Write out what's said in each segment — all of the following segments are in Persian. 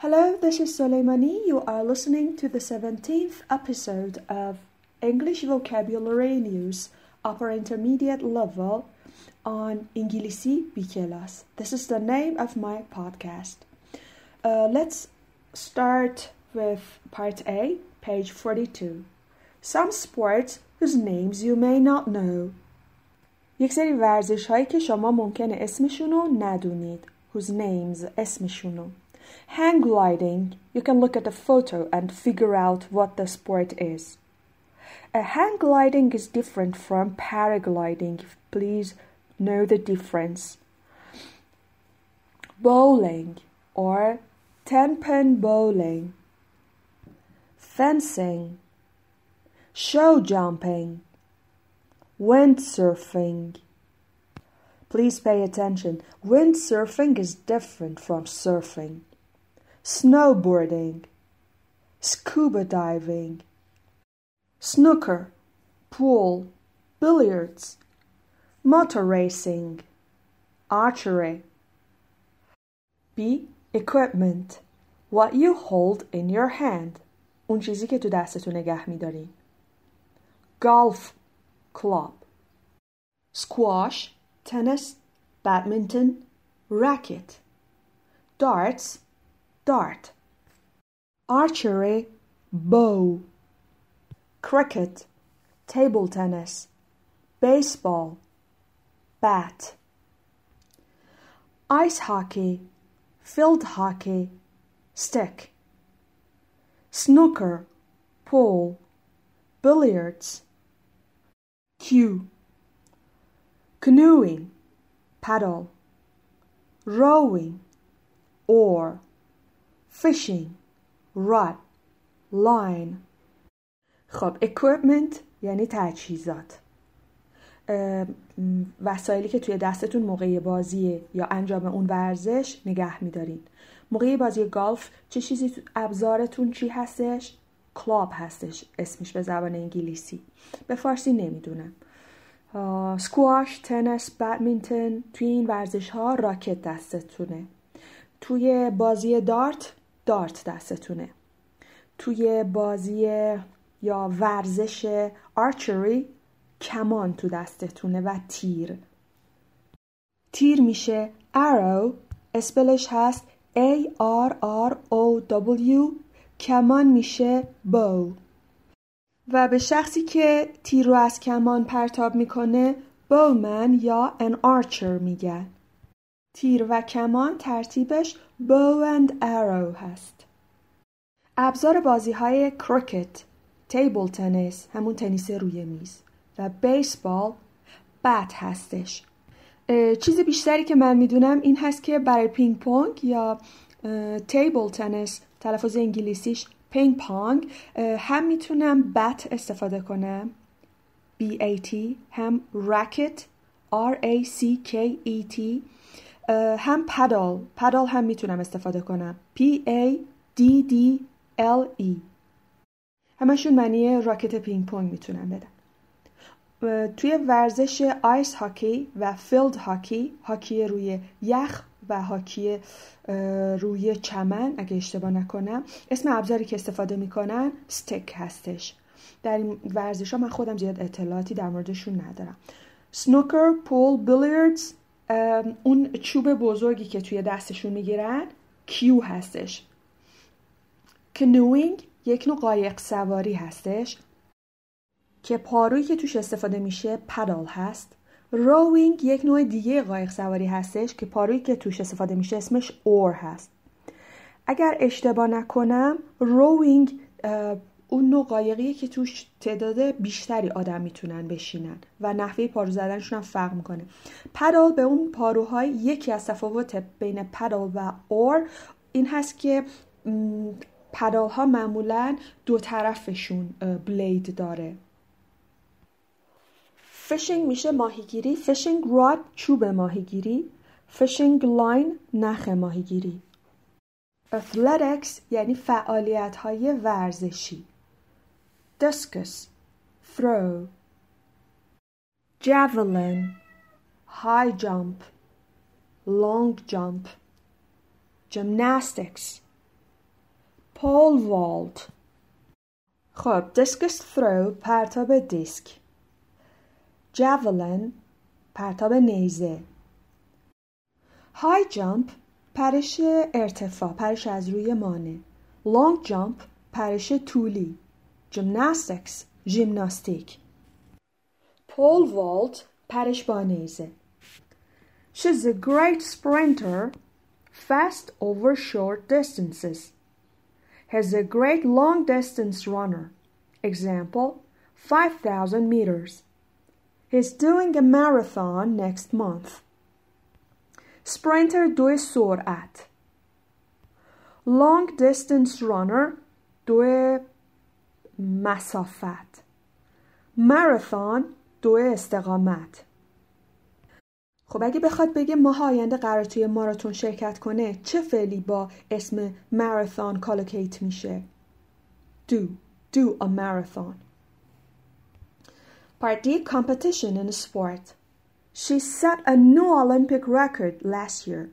Hello, this is Soleimani. You are listening to the 17th episode of English Vocabulary News Upper Intermediate Level on Inglisi Bikilas. This is the name of my podcast. Let's start with Part A, page 42. Some sports whose names you may not know. یک سری ورزش هایی که شما ممکنه اسمشونو ندونید. Whose names اسمشونو. Hang gliding. You can look at the photo and figure out what the sport is. Hang gliding is different from paragliding. Please know the difference. Bowling or 10-pin bowling. Fencing. Show jumping. Windsurfing. Please pay attention. Windsurfing is different from surfing. Snowboarding. Scuba diving. Snooker. Pool. Billiards. Motor racing. Archery. B. Equipment. What you hold in your hand. اون چیزی که تو دستتون نگه می‌داری. Golf. Club. Squash. Tennis, badminton, racket. Darts, dart. Archery, bow. Cricket, table tennis. Baseball, bat. Ice hockey, field hockey, stick. Snooker, pool, billiards. Cue. Canoeing, paddle, rowing, oar, fishing, rod, line. خب equipment یعنی تجهیزات. وسایلی که توی دستتون موقع بازی یا انجام اون ورزش نگه می‌دارین. موقع بازی گالف چه چیزی ابزارتون چی هستش؟ کلاب هستش اسمش به زبان انگلیسی. به فارسی نمیدونم. سکواش، تنس، بدمینتون توی این ورزش ها راکت دستتونه. توی بازی دارت، دارت دستتونه. توی بازی یا ورزش آرچری کمان تو دستتونه و تیر. تیر میشه arrow، اسپلش هست ARROW، کمان میشه bow. و به شخصی که تیر رو از کمان پرتاب میکنه bowman یا an archer میگن. تیر و کمان ترتیبش bow and arrow هست. ابزار بازی های cricket، table tennis همون تنیس روی میز و baseball bat هستش. چیز بیشتری که من میدونم این هست که برای پینگ پونگ یا table tennis تلفظ انگلیسیش پینگ پانگ هم میتونم بات استفاده کنم BAT، هم راکت RACKET، هم پدال هم میتونم استفاده کنم PADDLE. همشون معنی راکت پینگ پونگ میتونم بدم. توی ورزش آیس هاکی و فیلد هاکی، هاکی روی یخ و هاکی روی چمن اگه اشتباه نکنم اسم ابزاری که استفاده میکنن استیک هستش. در این ورزش ها من خودم زیاد اطلاعاتی در موردشون ندارم. سنوکر، پول، بیلیاردز، اون چوب بزرگی که توی دستشون میگیرن کیو هستش. کنوینگ یک نوع قایق سواری هستش که پارویی که توش استفاده میشه پدال هست. روینگ یک نوع دیگه قایق سواری هستش که پارویی که توش استفاده میشه اسمش اور هست. اگر اشتباه نکنم روینگ اون نوع قایقیه که توش تعداد بیشتری آدم میتونن بشینن و نحوه پارو زدنشون هم فرق میکنه. پدال به اون پاروهای یکی از تفاوت بین پدال و اور این هست که پدال ها معمولا دو طرفشون بلید داره. فیشینگ میشه ماهیگیری. فیشینگ راد چوب ماهیگیری. فیشینگ لاین نخ ماهیگیری. اتلتیکس یعنی فعالیت های ورزشی. دیسکس، ثرو. جاولین، های جامپ، لانگ جامپ. جیمناستیکس، Pole vault. خب discus throw پرتاب دیسک. Javelin پرتاب نیزه. High jump پرش ارتفاع، پرش از روی مانع. Long jump پرش طولی. Gymnastics ژیمناستیک. Pole vault پرش با نیزه. She's a great sprinter, fast over short distances. Has a great long distance runner. Example, 5,000 meters. He's doing a marathon next month. Sprinter دوی سرعت. Long distance runner دوی مسافت. Marathon دوی استقامت. خب اگه بخواد بگه ماه آینده قرار توی ماراتون شرکت کنه، چه فعلی با اسم marathon کالوکیت میشه؟ Do a marathon. Part D, competition in a sport. She set a new Olympic record last year.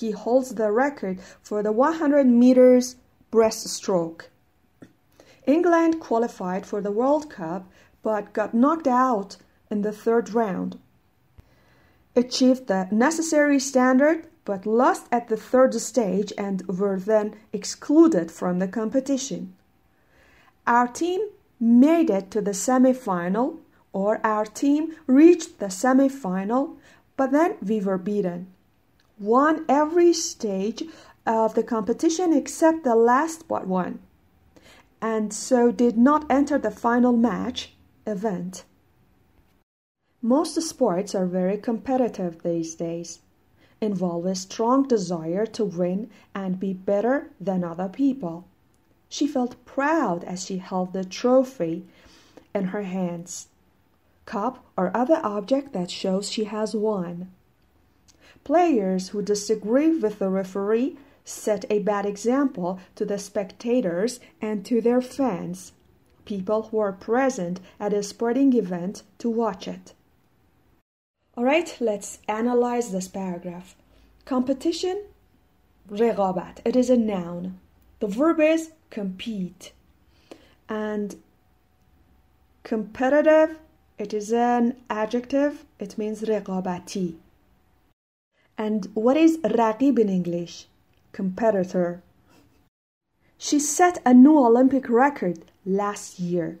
He holds the record for the 100 meters breaststroke. England qualified for the World Cup but got knocked out in the third round. Achieved the necessary standard but lost at the third stage and were then excluded from the competition. Our team made it to the semi-final, or our team reached the semi-final, but then we were beaten. Won every stage of the competition except the last but one, and so did not enter the final match event. Most sports are very competitive these days, involve a strong desire to win and be better than other people. She felt proud as she held the trophy in her hands, cup or other object that shows she has won. Players who disagree with the referee set a bad example to the spectators and to their fans, people who are present at a sporting event to watch it. Alright, let's analyze this paragraph. Competition, رقابت. It is a noun. The verb is compete. And competitive, it is an adjective. It means رقابتی. And what is رقیب in English? Competitor. She set a new Olympic record last year.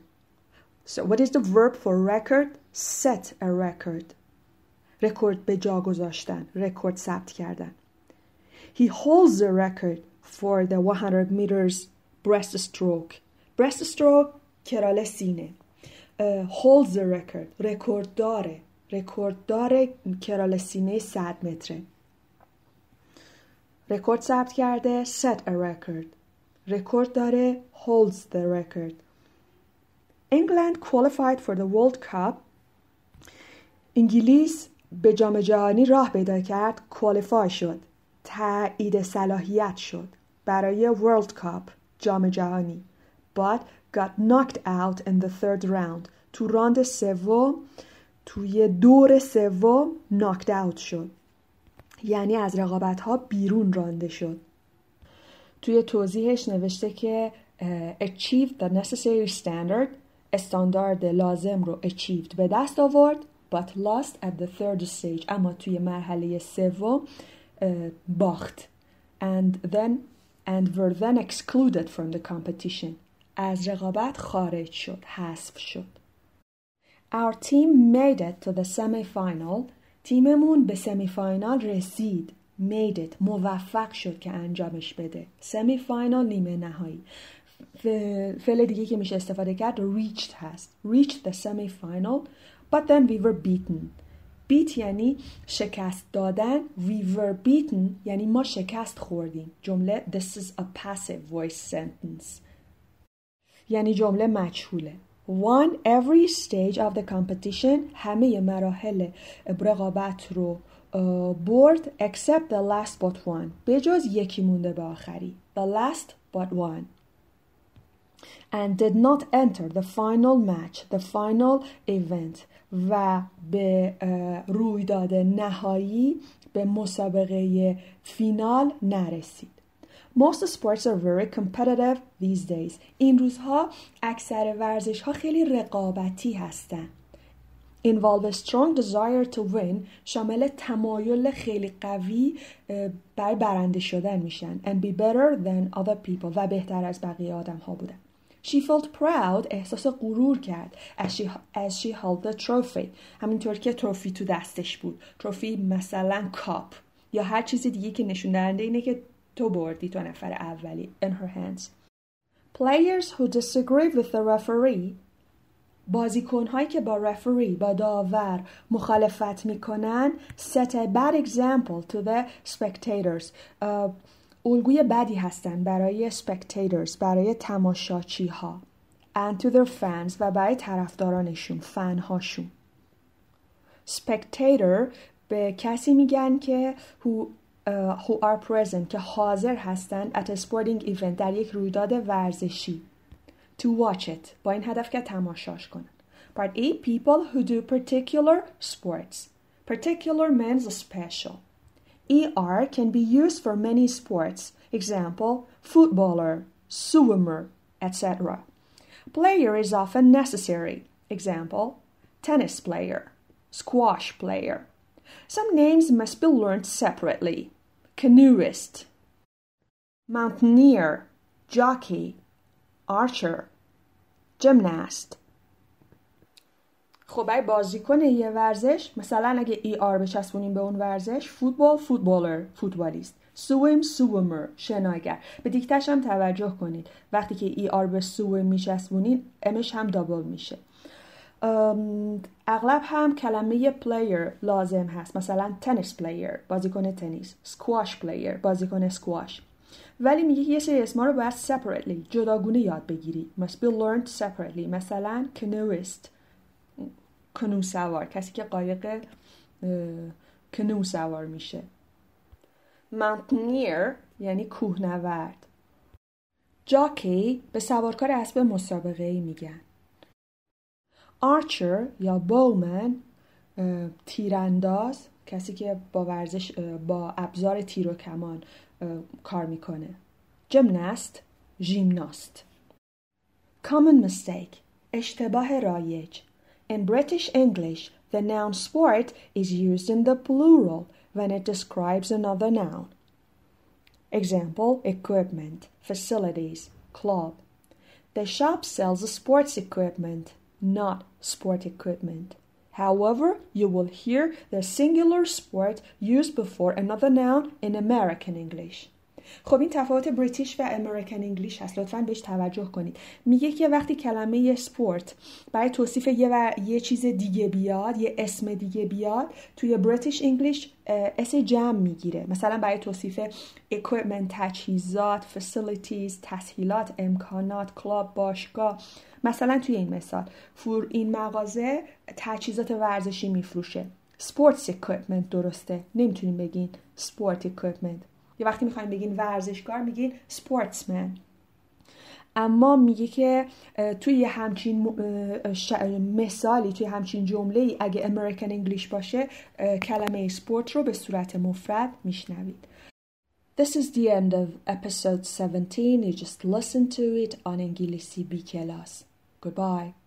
So what is the verb for record? Set a record. رکورد به جا گذاشتن، رکورد ثبت کردن. He holds the record for the 100 meters breaststroke. Breaststroke کرال سینه. Holds the record. رکورد داره کرال سینه 100 متره. رکورد ثبت کرده. Set a record. رکورد داره. Holds the record. England qualified for the World Cup. انگلیس به جام جهانی راه پیدا کرد، کوالیفای شد، تایید صلاحیت شد برای ورلد کاپ، جام جهانی. But got knocked out in the third round. تو راند سوم، توی دور سوم knocked out شد. یعنی از رقابت‌ها بیرون رانده شد. توی توضیحش نوشته که achieved the necessary standard، استاندارد لازم رو achieved به دست آورد but lost at the third stage. اما توی مرحله سوم باخت. And were then excluded from the competition. از رقابت خارج شد، حذف شد. Our team made it to the semi-final. تیممون به semi-final رسید. Made it موفق شد که انجامش بده. semi-final نیمه نهایی. فعل دیگه که میشه استفاده کرد reached هست. Reached the semi-final. But then we were beaten. Beat یعنی شکست دادن. We were beaten یعنی ما شکست خوردیم. جمله this is a passive voice sentence. یعنی جمله مجهوله. Won every stage of the competition. همه مراحل رقابت رو برد except the last but one. به جز یکی مونده به آخری. The last but one. And did not enter the final match, the final event. و به رویداد نهایی، به مسابقه فینال نرسید. Most sports are very competitive these days. این روزها اکثر ورزش ها خیلی رقابتی هستن. Involve a strong desire to win شامل تمایل خیلی قوی برای برنده شدن میشن and be better than other people و بهتر از بقیه آدم ها بودن. She felt proud احساس غرور کرد as she held the trophy همینطور که تروفی تو دستش بود. تروفی مثلا کاپ یا هر چیزی دیگه که نشون دهنده اینه که تو بردی، تو نفر اولی. In her hands. Players who disagree with the referee بازیکن‌هایی که با رفری، با داور مخالفت می‌کنن set a bad example to the spectators. الگوی بدی هستن برای spectators، برای تماشاچی‌ها and to their fans و برای طرفدارانشون، فن‌هاشون. spectator به کسی میگن که who are present که حاضر هستن at a sporting event در یک رویداد ورزشی. To watch it با این هدف که تماشاش کنن. Part A people who do particular sports. Particular means special. ER can be used for many sports. Example footballer, swimmer, etc. Player is often necessary. Example tennis player, squash player. Some names must be learned separately. Canoeist, mountaineer, jockey, archer, gymnast. خب برای بازیکن یه ورزش مثلا اگه ای آر بچسبونیم به اون ورزش فوتبال فوتبالر فوتبالیست، سویم سویمر شناگر. به دیکتش هم توجه کنید وقتی که ای آر به سویم میچسبونید امش هم دابل میشه. اغلب هم کلمه player لازم هست مثلا تنیس player بازیکن تنیس، سکواش player بازیکن سکواش. ولی میگه یه سری اسما رو باید separately جداگونه یاد بگیری. must be learned separately. مثلا canoeist کنو سوار کسی که قایق کنو سوار میشه. mountaineer یعنی کوهنورد. jockey به سوارکار اسب مسابقه‌ای میگن. archer یا bowman تیرانداز کسی که با ورزش با ابزار تیر و کمان کار میکنه. جیمناست ژیمناست. common mistake اشتباه رایج. In British English the noun sport is used in the plural when it describes another noun. Example equipment, facilities, club. The shop sells sports equipment, not sport equipment. However, you will hear the singular sport used before another noun in American English. خب این تفاوت بریتیش و امریکن انگلیش هست. لطفاً بهش توجه کنید. میگه که وقتی کلمه sport برای توصیف یه چیز دیگه بیاد، یه اسم دیگه بیاد، توی بریتیش انگلیش اس جمع میگیره. مثلا برای توصیف equipment تجهیزات، facilities تسهیلات، امکانات، کلاب باشگاه. مثلا توی این مثال این مغازه تجهیزات ورزشی میفروشه. sports equipment درسته. نمیتونیم بگین sport equipment. یه وقتی میخوایم بگین ورزشکار میگین sportsman. اما میگه که توی همچین مثالی توی همچین جمله‌ای اگه امریکن انگلیش باشه کلمه sport رو به صورت مفرد میشنوید. This is the end of episode 17. You just listen to it on Inglisi Bikilas. Goodbye.